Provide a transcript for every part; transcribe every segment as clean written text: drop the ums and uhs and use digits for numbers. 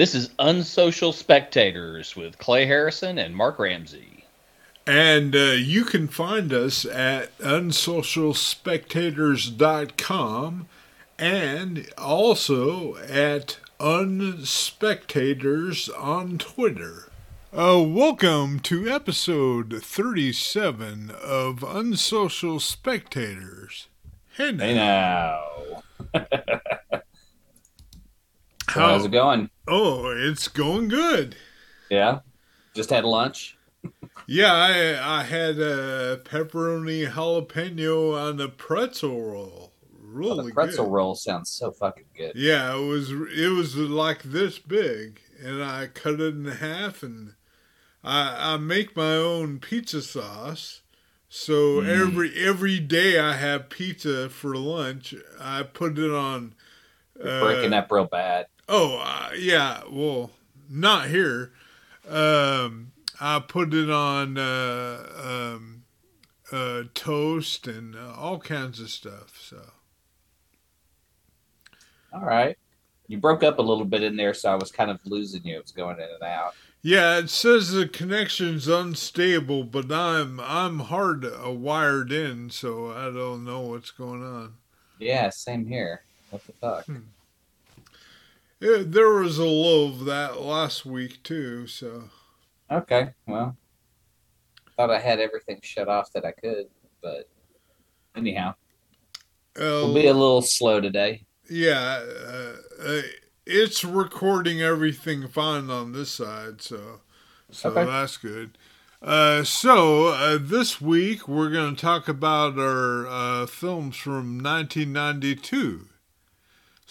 This is Unsocial Spectators with Clay Harrison and Mark Ramsey. And you can find us at unsocialspectators.com and also at Unspectators on Twitter. Welcome to episode 37 of Unsocial Spectators. Hey now. Hey now. How's it going? Oh, it's going good. Yeah? Just had lunch? Yeah, I had a pepperoni jalapeno on a pretzel roll. Really good. Oh, the pretzel roll sounds so fucking good. Yeah, it was like this big, and I cut it in half, and I make my own pizza sauce. So every day I have pizza for lunch, I put it on. You're breaking up real bad. Yeah. Well, not here. I put it on toast and all kinds of stuff. So. All right. You broke up a little bit in there, so I was kind of losing you. It was going in and out. Yeah, it says the connection's unstable, but I'm hard wired in, so I don't know what's going on. Yeah, same here. What the fuck? Yeah, there was a low of that last week too, so. Okay, well, thought I had everything shut off that I could, but anyhow, we'll be a little slow today. Yeah. It's recording everything fine on this side, so okay. That's good. So this week we're going to talk about our films from 1992.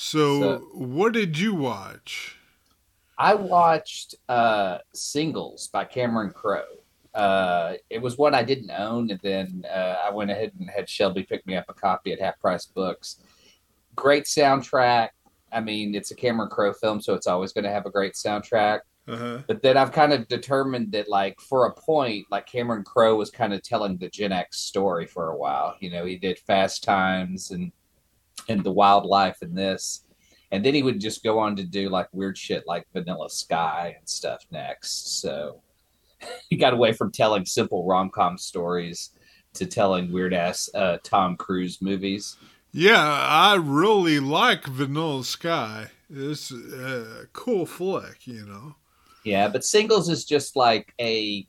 So what did you watch? I watched Singles by Cameron Crowe. It was one I didn't own, and then I went ahead and had Shelby pick me up a copy at Half Price Books. Great soundtrack. I mean, it's a Cameron Crowe film, so it's always going to have a great soundtrack. Uh-huh. But then I've kind of determined that, like, for a point, like, Cameron Crowe was kind of telling the Gen X story for a while. You know, he did Fast Times and The Wildlife and this. And then he would just go on to do, like, weird shit like Vanilla Sky and stuff next. So he got away from telling simple rom-com stories to telling weird-ass Tom Cruise movies. Yeah, I really like Vanilla Sky. It's a cool flick, you know. Yeah, but Singles is just like a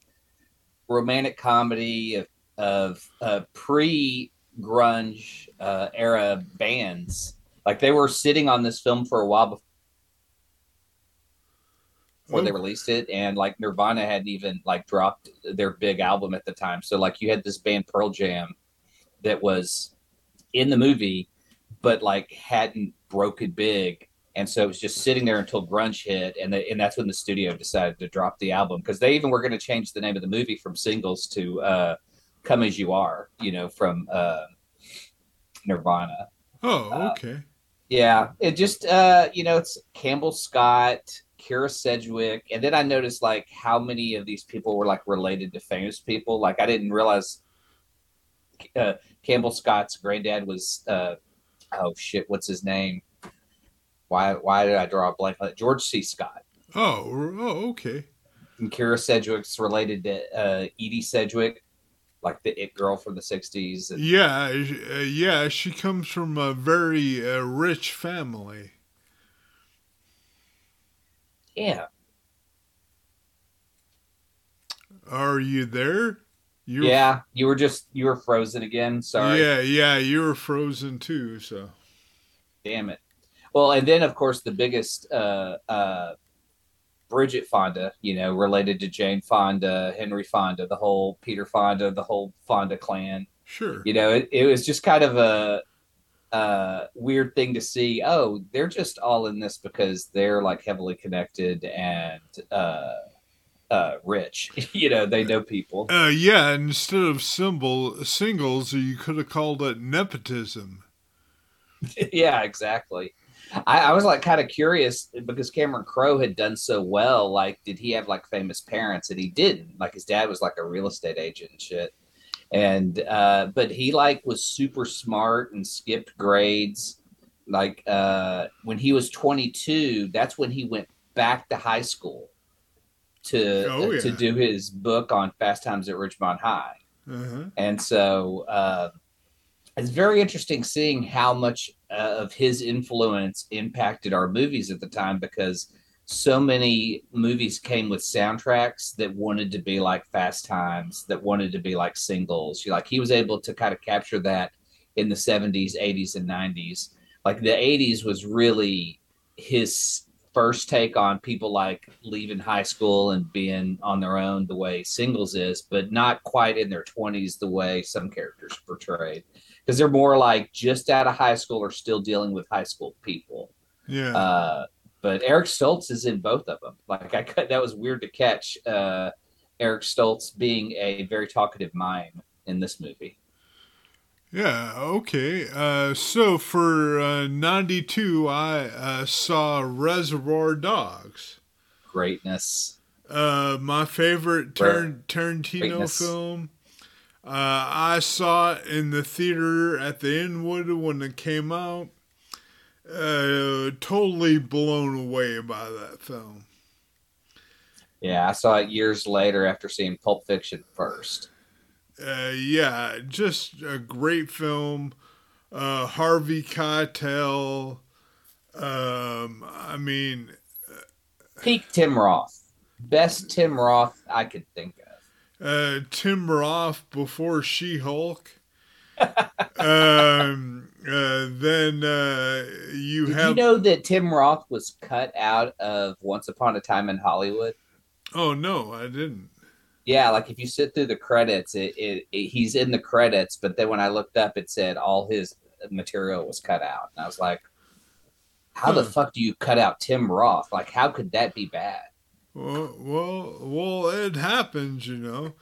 romantic comedy of pre-grunge era bands. Like, they were sitting on this film for a while before they released it, and like Nirvana hadn't even like dropped their big album at the time. So like you had this band Pearl Jam that was in the movie, but like hadn't broken big, and so it was just sitting there until grunge hit, and that's when the studio decided to drop the album, because they even were going to change the name of the movie from Singles to Come As You Are, you know, from Nirvana. Oh, okay. Yeah, it just you know, it's Campbell Scott, Kira Sedgwick, and then I noticed like how many of these people were like related to famous people. Like I didn't realize Campbell Scott's granddad was what's his name? Why did I draw a blank? George C. Scott. Oh, okay. And Kira Sedgwick's related to Edie Sedgwick, like the it girl from the 60s. And yeah, she comes from a very rich family. Yeah. Are you there? You were frozen again. Sorry. Yeah, you were frozen too. So, damn it. Well, and then of course the biggest, Bridget Fonda. You know, related to Jane Fonda, Henry Fonda, the whole Peter Fonda, the whole Fonda clan. Sure. You know, it was just kind of a weird thing to see. Oh, they're just all in this because they're like heavily connected and rich, you know, they know people. Yeah, instead of singles, you could have called it nepotism. Yeah, exactly. I was like kind of curious because Cameron Crowe had done so well. Like, did he have like famous parents? And he didn't. Like, his dad was like a real estate agent and shit. And but he like was super smart and skipped grades. Like when he was 22, that's when he went back to high school to do his book on Fast Times at Ridgemont High. Uh-huh. And so it's very interesting seeing how much of his influence impacted our movies at the time, because so many movies came with soundtracks that wanted to be like Fast Times, that wanted to be like Singles. Like, he was able to kind of capture that in the 70s, 80s, and 90s. Like, the 80s was really his first take on people like leaving high school and being on their own the way Singles is, but not quite in their 20s the way some characters portrayed. Because they're more like just out of high school or still dealing with high school people. Yeah. But Eric Stoltz is in both of them. Like, that was weird to catch Eric Stoltz being a very talkative mime in this movie. Yeah, okay. So for 92, I saw Reservoir Dogs. Greatness. My favorite Tarantino Greatness. Film. I saw it in the theater at the Inwood when it came out. Totally blown away by that film. Yeah, I saw it years later after seeing Pulp Fiction first. Yeah, just a great film. Harvey Keitel. I mean... peak Tim Roth. Best Tim Roth I could think of. Tim Roth before She-Hulk. Then you Did have... you know that Tim Roth was cut out of Once Upon a Time in Hollywood? Oh, no, I didn't. Yeah, like if you sit through the credits, he's in the credits, but then when I looked up, it said all his material was cut out. And I was like, how the fuck do you cut out Tim Roth? Like, how could that be bad? Well, it happens, you know.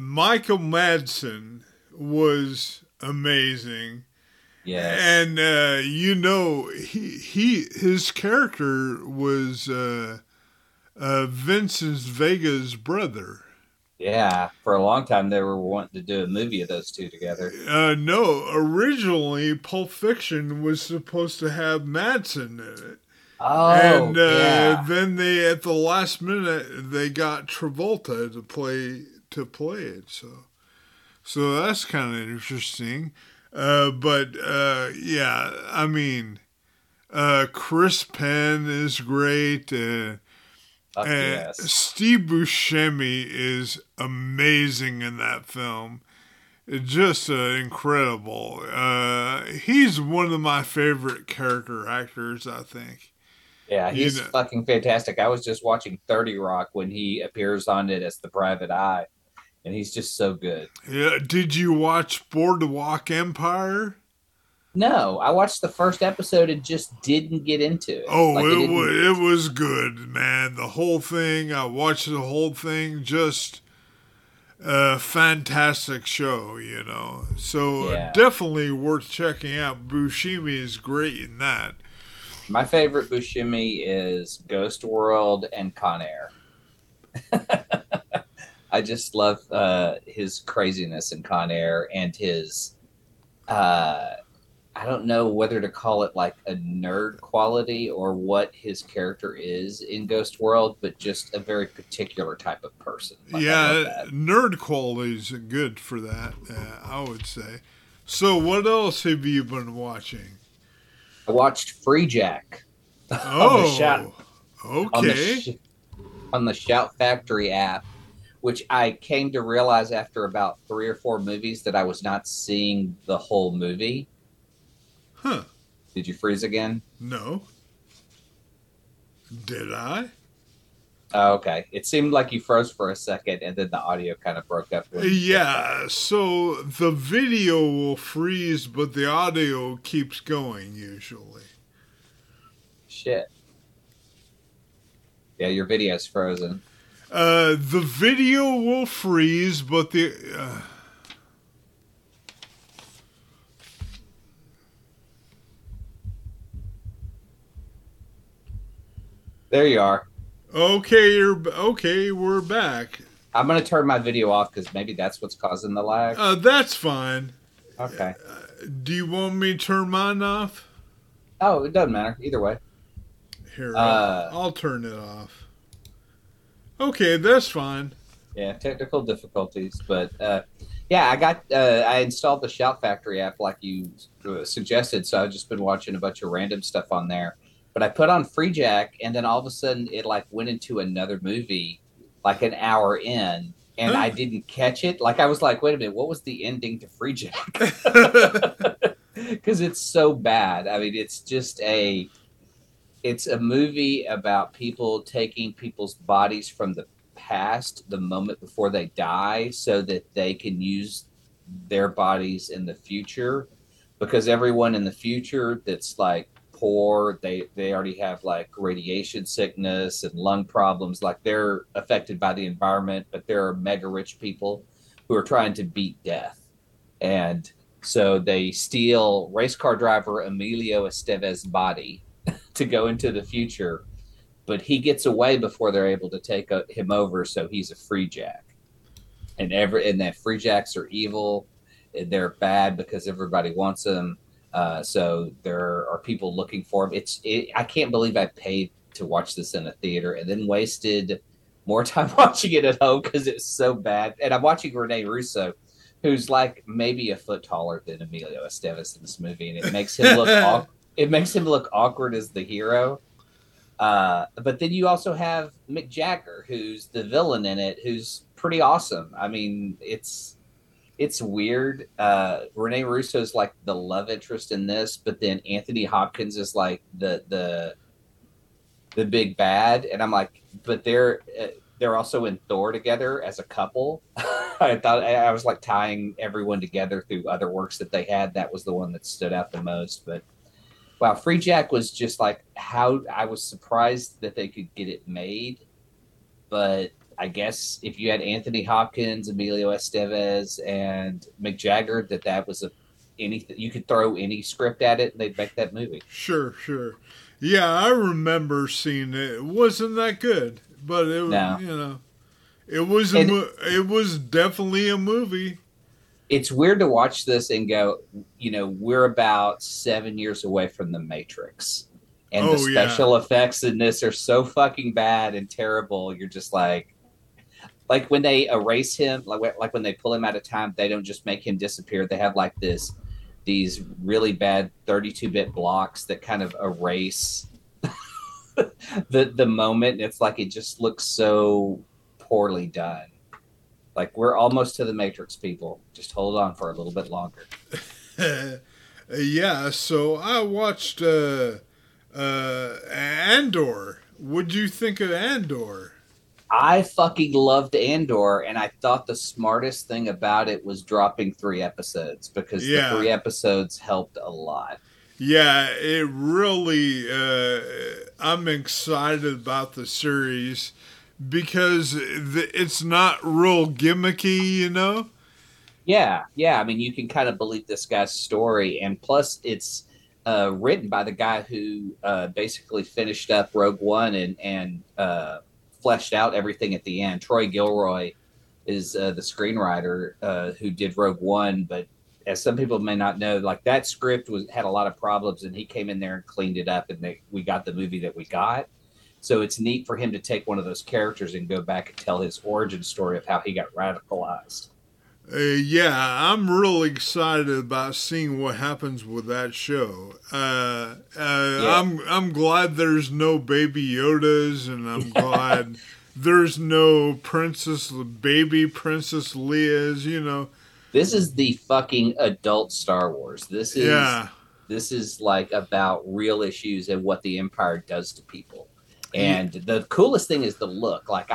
Michael Madsen was amazing. Yeah, and you know, his character was Vincent Vega's brother. Yeah, for a long time they were wanting to do a movie of those two together. No, originally Pulp Fiction was supposed to have Madsen in it. Oh, and yeah. Then they, at the last minute, they got Travolta to play it. So that's kind of interesting. But yeah, I mean, Chris Penn is great. Yes. Steve Buscemi is amazing in that film. It's just incredible. He's one of my favorite character actors, I think. Yeah, he's fucking fantastic. I was just watching 30 Rock when he appears on it as the private eye. And he's just so good. Yeah. Did you watch Boardwalk Empire? No, I watched the first episode and just didn't get into it. Oh, like it was good, man. The whole thing. I watched the whole thing. Just a fantastic show, you know. So yeah. Definitely worth checking out. Buscemi is great in that. My favorite Buscemi is Ghost World and Con Air. I just love his craziness in Con Air and his, I don't know whether to call it like a nerd quality or what his character is in Ghost World, but just a very particular type of person. Like, yeah, nerd quality is good for that, I would say. So what else have you been watching? I watched Free Jack. On the Shout Factory app. Which I came to realize after about 3 or 4 movies that I was not seeing the whole movie. Huh. Did you freeze again? No. Did I? Oh, okay. It seemed like you froze for a second and then the audio kind of broke up. Yeah, so the video will freeze, but the audio keeps going usually. Shit. Yeah, your video's frozen. The video will freeze, but the... There you are. Okay, we're back. I'm going to turn my video off because maybe that's what's causing the lag. That's fine. Okay. Do you want me to turn mine off? Oh, it doesn't matter. Either way. Here, I'll turn it off. Okay, that's fine. Yeah, technical difficulties, but yeah, I installed the Shout Factory app like you suggested, so I've just been watching a bunch of random stuff on there. But I put on Free Jack, and then all of a sudden it like went into another movie, like an hour in, and I didn't catch it. Like I was like, wait a minute, what was the ending to Free Jack? Because it's so bad. I mean, it's just a movie about people taking people's bodies from the past, the moment before they die, so that they can use their bodies in the future. Because everyone in the future that's like poor, they already have like radiation sickness and lung problems, like they're affected by the environment. But there are mega rich people who are trying to beat death, and so they steal race car driver Emilio Estevez's body to go into the future. But he gets away before they're able to take him over, so he's a free jack. And that free jacks are evil, and they're bad because everybody wants them. So there are people looking for them. I can't believe I paid to watch this in a theater and then wasted more time watching it at home because it's so bad. And I'm watching Rene Russo, who's like maybe a foot taller than Emilio Estevez in this movie, and it makes him look awkward as the hero. But then you also have Mick Jagger, who's the villain in it, who's pretty awesome. I mean, it's weird. Rene Russo is like the love interest in this, but then Anthony Hopkins is like the big bad, and I'm like, but they're also in Thor together as a couple. I thought I was like tying everyone together through other works that they had. That was the one that stood out the most, but. Wow, Free Jack was just like how I was surprised that they could get it made. But I guess if you had Anthony Hopkins, Emilio Estevez, and Mick Jagger, that was anything you could throw any script at it and they'd make that movie. Sure. Yeah, I remember seeing it. It wasn't that good, but it was, it was definitely a movie. It's weird to watch this and go, we're about 7 years away from The Matrix. And the special effects in this are so fucking bad and terrible. You're just like when they erase him, like when they pull him out of time, they don't just make him disappear. They have like these really bad 32-bit blocks that kind of erase the moment. It's like it just looks so poorly done. Like, we're almost to The Matrix, people. Just hold on for a little bit longer. Yeah, so I watched Andor. What'd you think of Andor? I fucking loved Andor, and I thought the smartest thing about it was dropping 3 episodes, because the 3 episodes helped a lot. Yeah, it really... I'm excited about the series, because it's not real gimmicky, Yeah. I mean, you can kind of believe this guy's story. And plus, it's written by the guy who basically finished up Rogue One and fleshed out everything at the end. Troy Gilroy is the screenwriter who did Rogue One. But as some people may not know, like that script had a lot of problems. And he came in there and cleaned it up. And we got the movie that we got. So it's neat for him to take one of those characters and go back and tell his origin story of how he got radicalized. Yeah, I'm really excited about seeing what happens with that show. I'm glad there's no Baby Yodas, and I'm glad there's no Princess Leia's, This is the fucking adult Star Wars. This is like about real issues and what the Empire does to people. And the coolest thing is the look. Like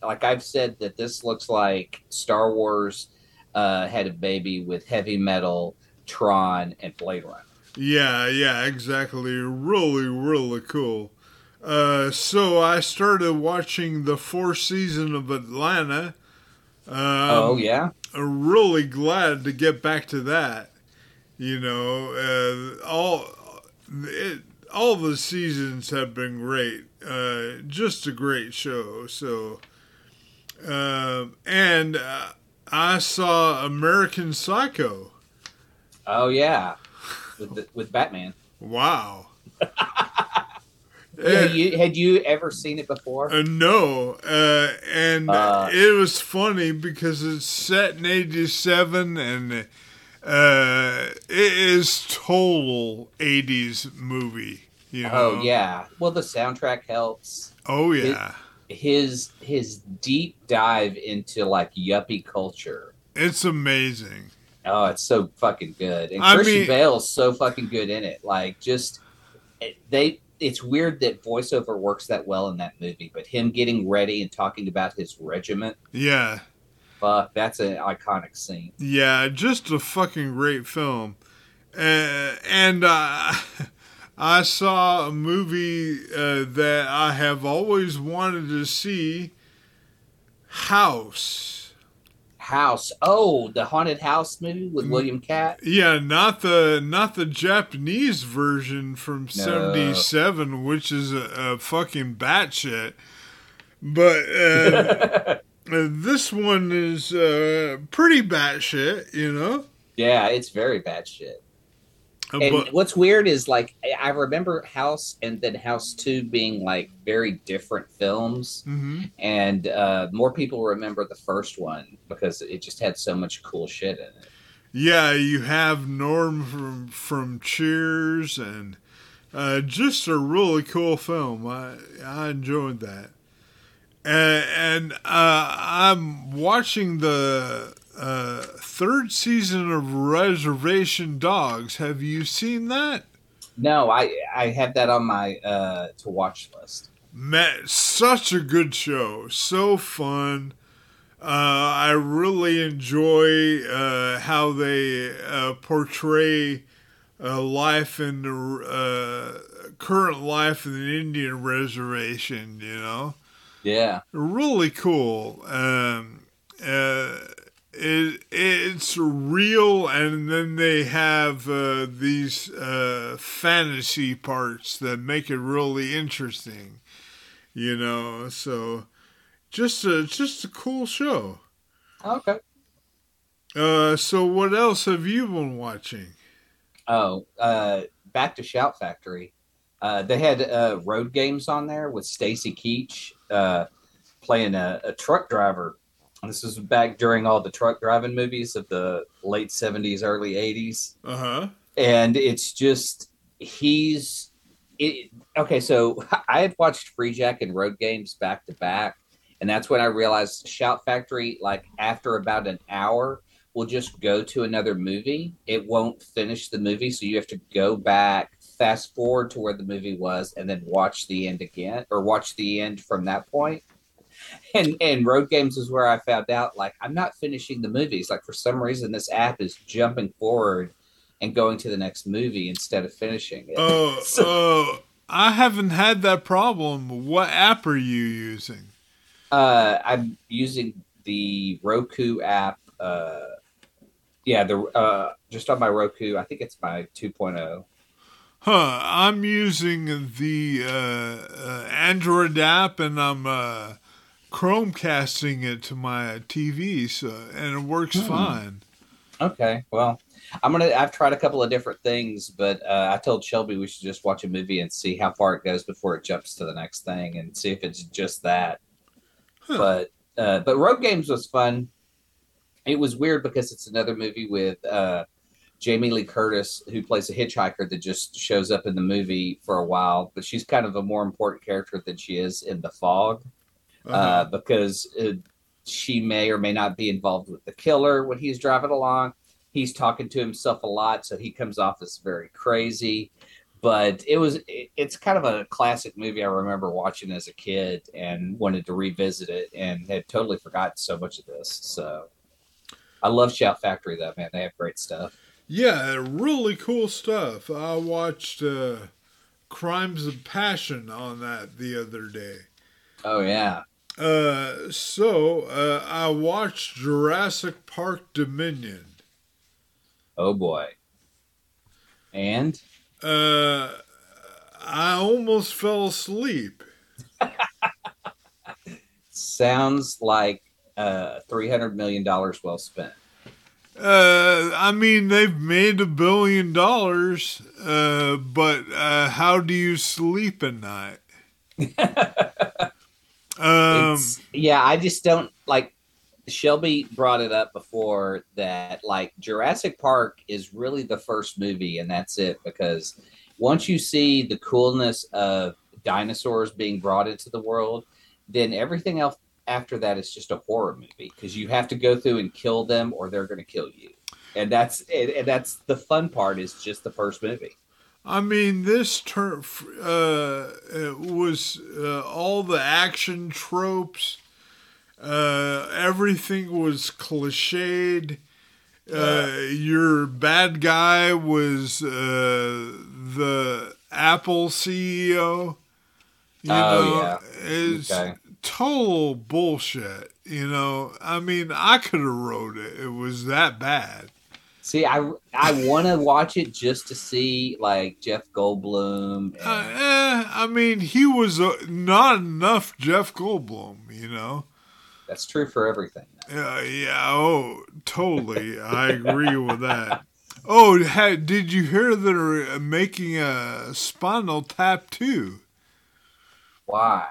I've said that this looks like Star Wars had a baby with Heavy Metal, Tron, and Blade Runner. Yeah, exactly. Really, really cool. So I started watching the 4th season of Atlanta. I'm really glad to get back to that. All the seasons have been great. Just a great show. So, and I saw American Psycho. Oh yeah, with Batman. Wow. Had you ever seen it before? No. And it was funny because it's set in 87 and it is total 80s movie. You know? Oh, yeah. Well, the soundtrack helps. Oh, yeah. His deep dive into, like, yuppie culture. It's amazing. Oh, it's so fucking good. And Christian Bale's so fucking good in it. Like, just... It's weird that voiceover works that well in that movie, but him getting ready and talking about his regiment. Yeah. Fuck, that's an iconic scene. Yeah, just a fucking great film. And I saw a movie that I have always wanted to see, House. Oh, the haunted house movie with William Catt. Yeah, not the Japanese version from 77, which is a fucking batshit. But this one is pretty batshit, you know. Yeah, it's very batshit. And what's weird is, like, I remember House and then House 2 being, like, very different films. Mm-hmm. And more people remember the first one because it just had so much cool shit in it. Yeah, you have Norm from Cheers and just a really cool film. I enjoyed that. And I'm watching the... third season of Reservation Dogs. Have you seen that? No, I have that on my to watch list. Man, such a good show, so fun. I really enjoy how they portray life in the current life in the Indian reservation. You know, yeah, really cool. It's real, and then they have these fantasy parts that make it really interesting, you know. So, just a cool show. Okay. So what else have you been watching? Oh, back to Shout Factory. They had Road Games on there with Stacy Keach playing a truck driver. This was back during all the truck driving movies of the late 70s, early 80s. Uh-huh. And it's just, okay, so I had watched Free Jack and Road Games back to back, and that's when I realized Shout Factory, like, after about an hour, will just go to another movie. It won't finish the movie, so you have to go back, fast forward to where the movie was, and then watch the end again, or watch the end from that point. And Road Games is where I found out, like, I'm not finishing the movies. Like, for some reason, this app is jumping forward and going to the next movie instead of finishing it. Oh, I haven't had that problem. What app are you using? I'm using the Roku app. Just on my Roku. I think it's my 2.0. Huh. I'm using the Android app, and I'm... Chromecasting it to my TV, and it works fine. Okay, well, I've tried a couple of different things, but I told Shelby we should just watch a movie and see how far it goes before it jumps to the next thing, and see if it's just that. Huh. But Road Games was fun. It was weird because it's another movie with Jamie Lee Curtis, who plays a hitchhiker that just shows up in the movie for a while, but she's kind of a more important character than she is in The Fog. Because she may or may not be involved with the killer when he's driving along. He's talking to himself a lot, so he comes off as very crazy. But it's kind of a classic movie I remember watching as a kid and wanted to revisit it and had totally forgotten so much of this. So I love Shout Factory, though, man. They have great stuff. Yeah, really cool stuff. I watched Crimes of Passion on that the other day. Oh, yeah. So I watched Jurassic Park Dominion. Oh boy. And? I almost fell asleep. Sounds like $300 million well spent. I mean, they've made $1 billion, but how do you sleep at night? Yeah, I just don't, like, Shelby brought it up before that, like, Jurassic Park is really the first movie, and that's it, because once you see the coolness of dinosaurs being brought into the world, then everything else after that is just a horror movie, because you have to go through and kill them or they're going to kill you. And that's it, and that's the fun part, is just the first movie. I mean, this was all the action tropes. Everything was cliched. Your bad guy was the Apple CEO. You know, yeah. It's okay. Total bullshit. You know, I mean, I could have wrote it. It was that bad. See, I want to watch it just to see, like, Jeff Goldblum. And... I mean, he was not enough Jeff Goldblum, you know. That's true for everything. Yeah. Oh, totally. I agree with that. Oh, did you hear they're making a Spinal Tap 2? Why?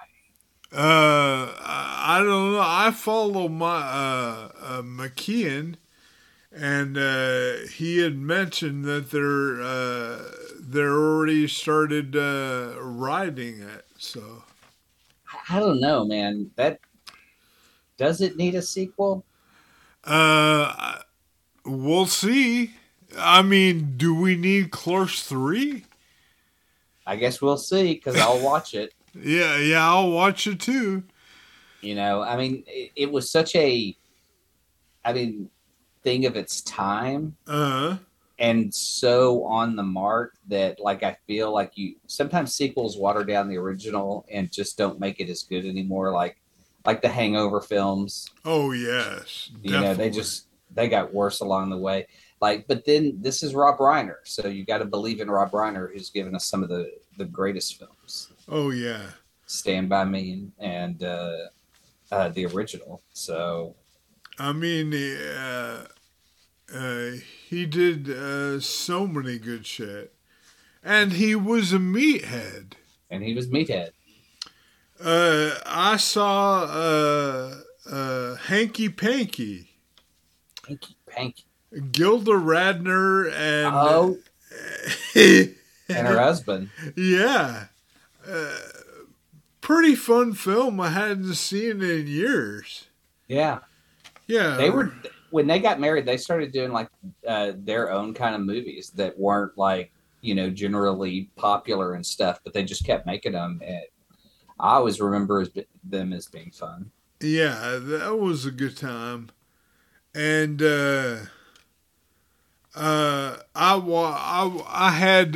I don't know. I follow my McKeon. And he had mentioned that they're already started writing it. So I don't know, man. That does it need a sequel? We'll see. I mean, do we need Clerks 3? I guess we'll see, because I'll watch it. Yeah, I'll watch it too. You know, I mean, it was such a, I mean, thing of its time, and so on the mark that, like, I feel like you sometimes sequels water down the original and just don't make it as good anymore. Like the Hangover films. Oh yes, definitely. You know, they got worse along the way. Like, but then this is Rob Reiner, so you got to believe in Rob Reiner, who's given us some of the greatest films. Oh yeah, Stand By Me and the original. So. I mean, he did so many good shit. And he was a meathead. I saw Hanky Panky. Gilda Radner and... Oh. And her husband. Yeah. Pretty fun film. I hadn't seen it in years. Yeah. Yeah, they were, when they got married, they started doing, like, their own kind of movies that weren't, like, you know, generally popular and stuff, but they just kept making them. And I always remember them as being fun. Yeah, that was a good time. And I had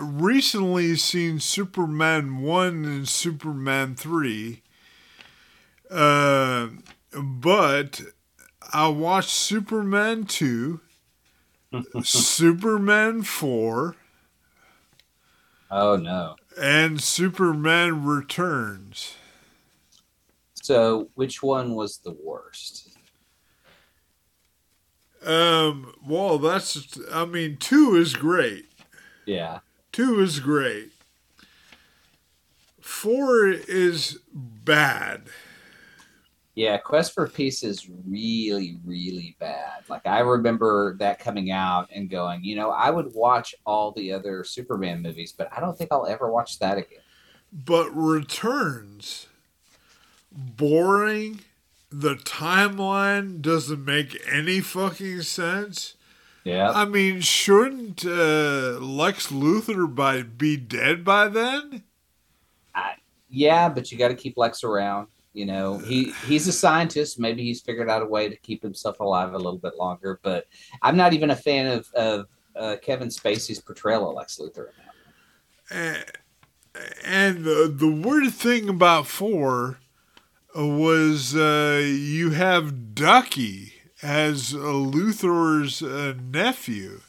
recently seen Superman 1 and Superman 3, but... I watched Superman 2, Superman 4. Oh, no. And Superman Returns. So, which one was the worst? Well, that's... I mean, 2 is great. Yeah. 2 is great. 4 is bad. Yeah, Quest for Peace is really, really bad. Like, I remember that coming out and going, you know, I would watch all the other Superman movies, but I don't think I'll ever watch that again. But Returns, boring, the timeline doesn't make any fucking sense. Yeah. I mean, shouldn't Lex Luthor be dead by then? Yeah, but you got to keep Lex around. You know, he's a scientist. Maybe he's figured out a way to keep himself alive a little bit longer. But I'm not even a fan of Kevin Spacey's portrayal of Lex Luthor. And the weird thing about 4 was you have Ducky as Luthor's nephew.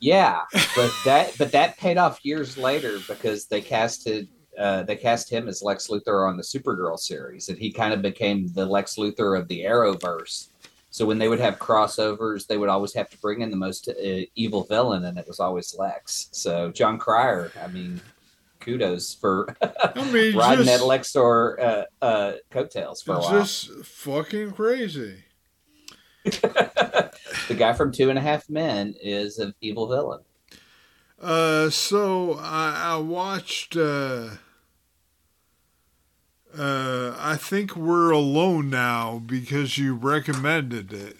Yeah, but that paid off years later because they casted. They cast him as Lex Luthor on the Supergirl series, and he kind of became the Lex Luthor of the Arrowverse. So when they would have crossovers, they would always have to bring in the most evil villain, and it was always Lex. So John Cryer, I mean, kudos for riding that Lexor coattails for a while. It's just fucking crazy. The guy from 2.5 Men is an evil villain. So I watched... I think we're alone now because you recommended it.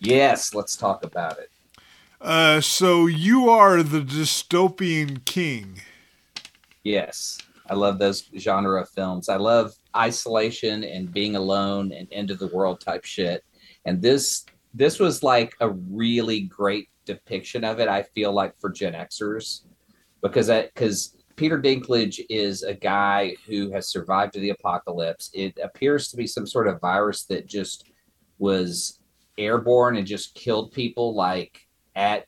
Yes, let's talk about it. So you are the dystopian king. Yes, I love those genre of films. I love isolation and being alone and end of the world type shit. And this was like a really great depiction of it, I feel like, for Gen Xers. Because Peter Dinklage is a guy who has survived the apocalypse. It appears to be some sort of virus that just was airborne and just killed people like at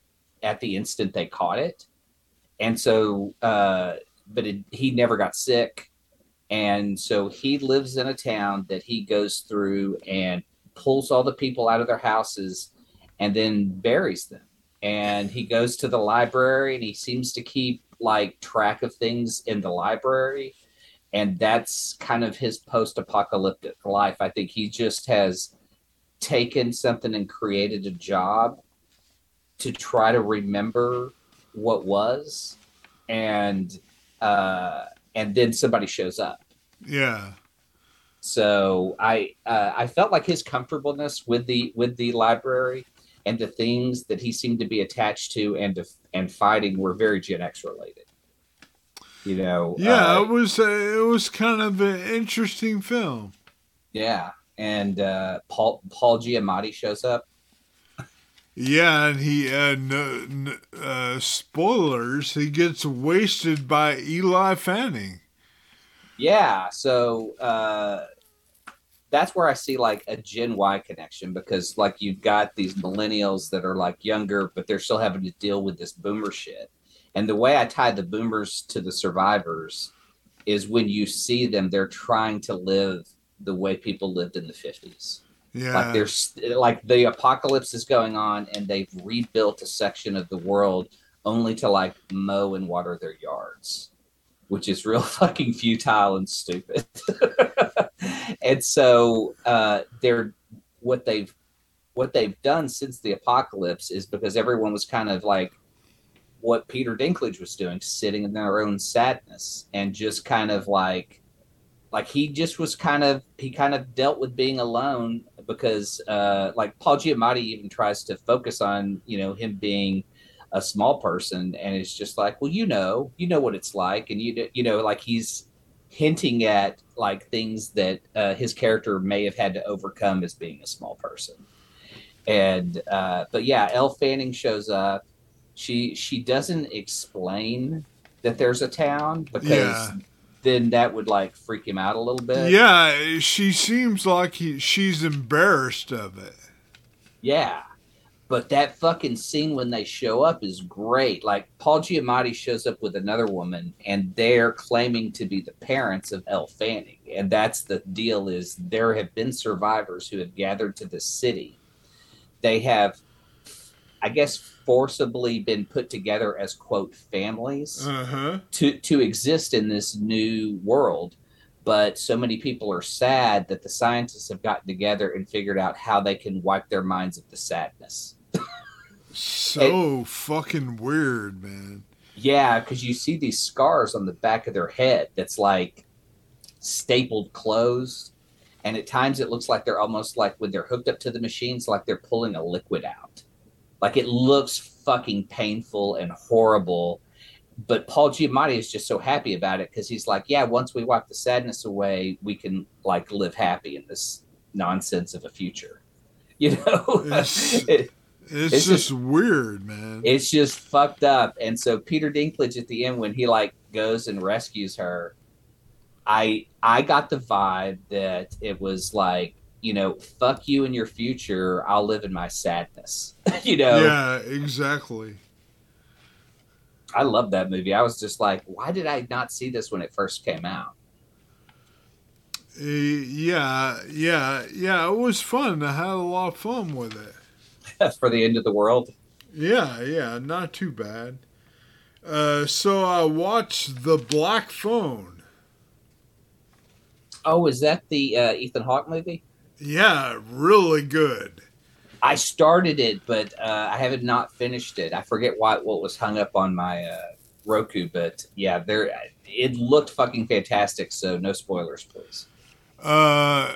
the instant they caught it. And so, but he never got sick. And so he lives in a town that he goes through and pulls all the people out of their houses and then buries them. And he goes to the library and he seems to keep like track of things in the library, and that's kind of his post-apocalyptic life. I think he just has taken something and created a job to try to remember what was, and then somebody shows up. Yeah. So I felt like his comfortableness with the library and the things that he seemed to be attached to and fighting were very Gen X related. You know? Yeah, it was kind of an interesting film. Yeah, and Paul Giamatti shows up. Yeah, and he spoilers, he gets wasted by Eli Fanning. Yeah, so. That's where I see like a Gen Y connection, because like you've got these millennials that are like younger, but they're still having to deal with this boomer shit. And the way I tie the boomers to the survivors is when you see them, they're trying to live the way people lived in the 50s. Yeah. Like there's like the apocalypse is going on and they've rebuilt a section of the world only to like mow and water their yards, which is real fucking futile and stupid. And so what they've done since the apocalypse is, because everyone was kind of like what Peter Dinklage was doing, sitting in their own sadness and just kind of like he just was kind of dealt with being alone, because like Paul Giamatti even tries to focus on, you know, him being a small person, and it's just like, well, you know what it's like, and you know, like he's hinting at like things that his character may have had to overcome as being a small person. And but yeah, Elle Fanning shows up. She doesn't explain that there's a town, because then that would like freak him out a little bit. Yeah, she seems like she's embarrassed of it. Yeah. But that fucking scene when they show up is great. Like Paul Giamatti shows up with another woman, and they're claiming to be the parents of Elle Fanning. And that's the deal, is there have been survivors who have gathered to the city. They have, I guess, forcibly been put together as, quote, families to exist in this new world. But so many people are sad that the scientists have gotten together and figured out how they can wipe their minds of the sadness. So fucking weird, man. Yeah, because you see these scars on the back of their head that's like stapled closed. And at times it looks like they're almost like, when they're hooked up to the machines, like they're pulling a liquid out. Like it looks fucking painful and horrible. But Paul Giamatti is just so happy about it, because he's like, yeah, once we wipe the sadness away, we can like live happy in this nonsense of a future. You know, it's just weird, man. It's just fucked up. And so Peter Dinklage at the end, when he like goes and rescues her, I got the vibe that it was like, you know, fuck you and your future. I'll live in my sadness, you know? Yeah, exactly. I love that movie. I was just like, why did I not see this when it first came out? Yeah. It was fun. I had a lot of fun with it. For the end of the world. Yeah. Not too bad. So I watched The Black Phone. Oh, is that the Ethan Hawke movie? Yeah, really good. I started it, but I have not finished it. I forget what was hung up on my Roku, but yeah, it looked fucking fantastic, so no spoilers, please. Yeah,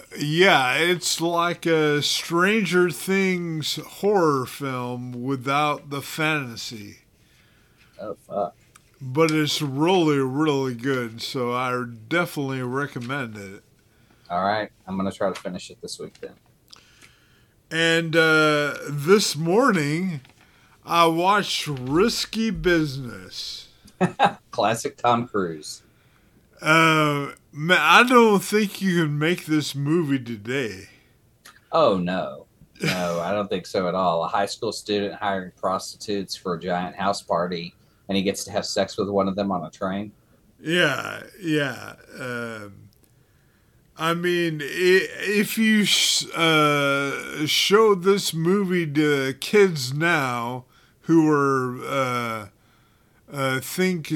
it's like a Stranger Things horror film without the fantasy. Oh, fuck. But it's really, really good, so I definitely recommend it. All right, I'm going to try to finish it this week then. And this morning, I watched Risky Business. Classic Tom Cruise. Man, I don't think you can make this movie today. Oh, no. No, I don't think so at all. A high school student hiring prostitutes for a giant house party, and he gets to have sex with one of them on a train. Yeah. I mean, if you show this movie to kids now who are think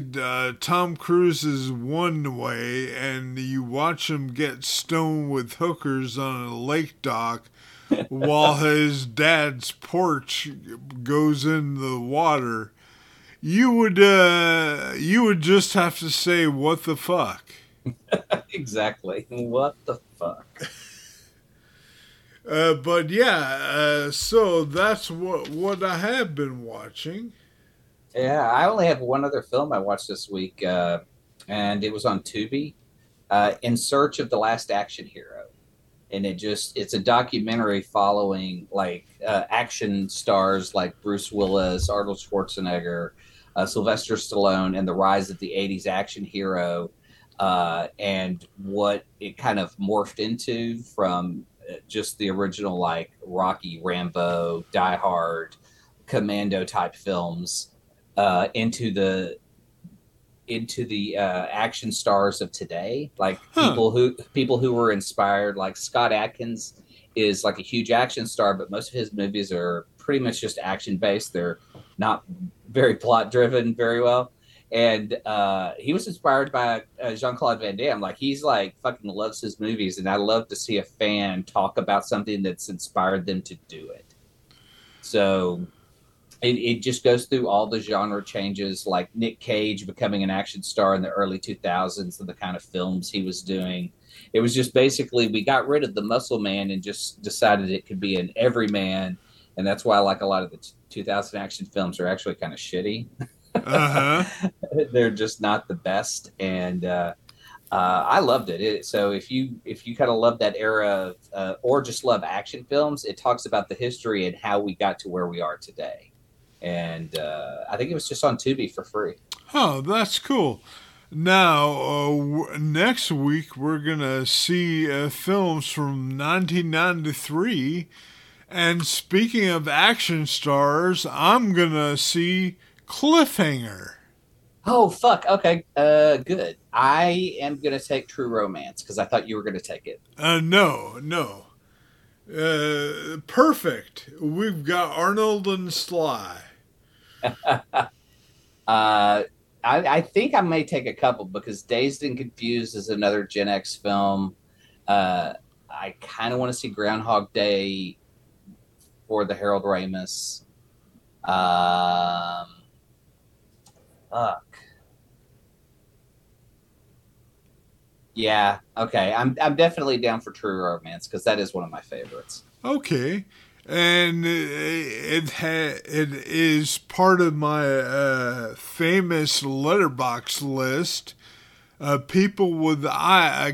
Tom Cruise is one way, and you watch him get stoned with hookers on a lake dock while his dad's porch goes into the water, you would just have to say, "What the fuck." Exactly. What the fuck? But yeah, so that's what I have been watching. Yeah, I only have one other film I watched this week, and it was on Tubi, In Search of the Last Action Hero. And it's a documentary following like action stars like Bruce Willis, Arnold Schwarzenegger, Sylvester Stallone, and the rise of the 80s action hero. And what it kind of morphed into from just the original, like Rocky, Rambo, Die Hard, Commando type films, into the action stars of today, like people who were inspired. Like Scott Adkins is like a huge action star, but most of his movies are pretty much just action based. They're not very plot driven very well. And he was inspired by Jean-Claude Van Damme. Like, he's like fucking loves his movies, and I love to see a fan talk about something that's inspired them to do it. So it just goes through all the genre changes, like Nick Cage becoming an action star in the early 2000s and the kind of films he was doing. It was just basically we got rid of the muscle man and just decided it could be an everyman, and that's why like a lot of the 2000 action films are actually kind of shitty. Uh-huh. They're just not the best, and I loved it. So if you kind of love that era of, or just love action films, it talks about the history and how we got to where we are today. And I think it was just on Tubi for free. Oh, that's cool. Now next week we're gonna see films from 1993, and speaking of action stars, I'm gonna see Cliffhanger. Oh, fuck. Okay. Good. I am going to take True Romance because I thought you were going to take it. No. Perfect. We've got Arnold and Sly. I think I may take a couple because Dazed and Confused is another Gen X film. I kind of want to see Groundhog Day for the Harold Ramis. Fuck. Yeah. Okay. I'm definitely down for True Romance because that is one of my favorites. Okay, and it is part of my famous Letterboxd list of people with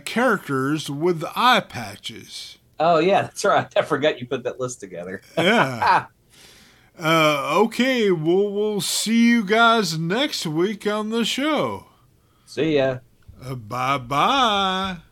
characters with eye patches. Oh yeah, that's right. I forgot you put that list together. Yeah. Okay, we'll see you guys next week on the show. See ya. Bye-bye.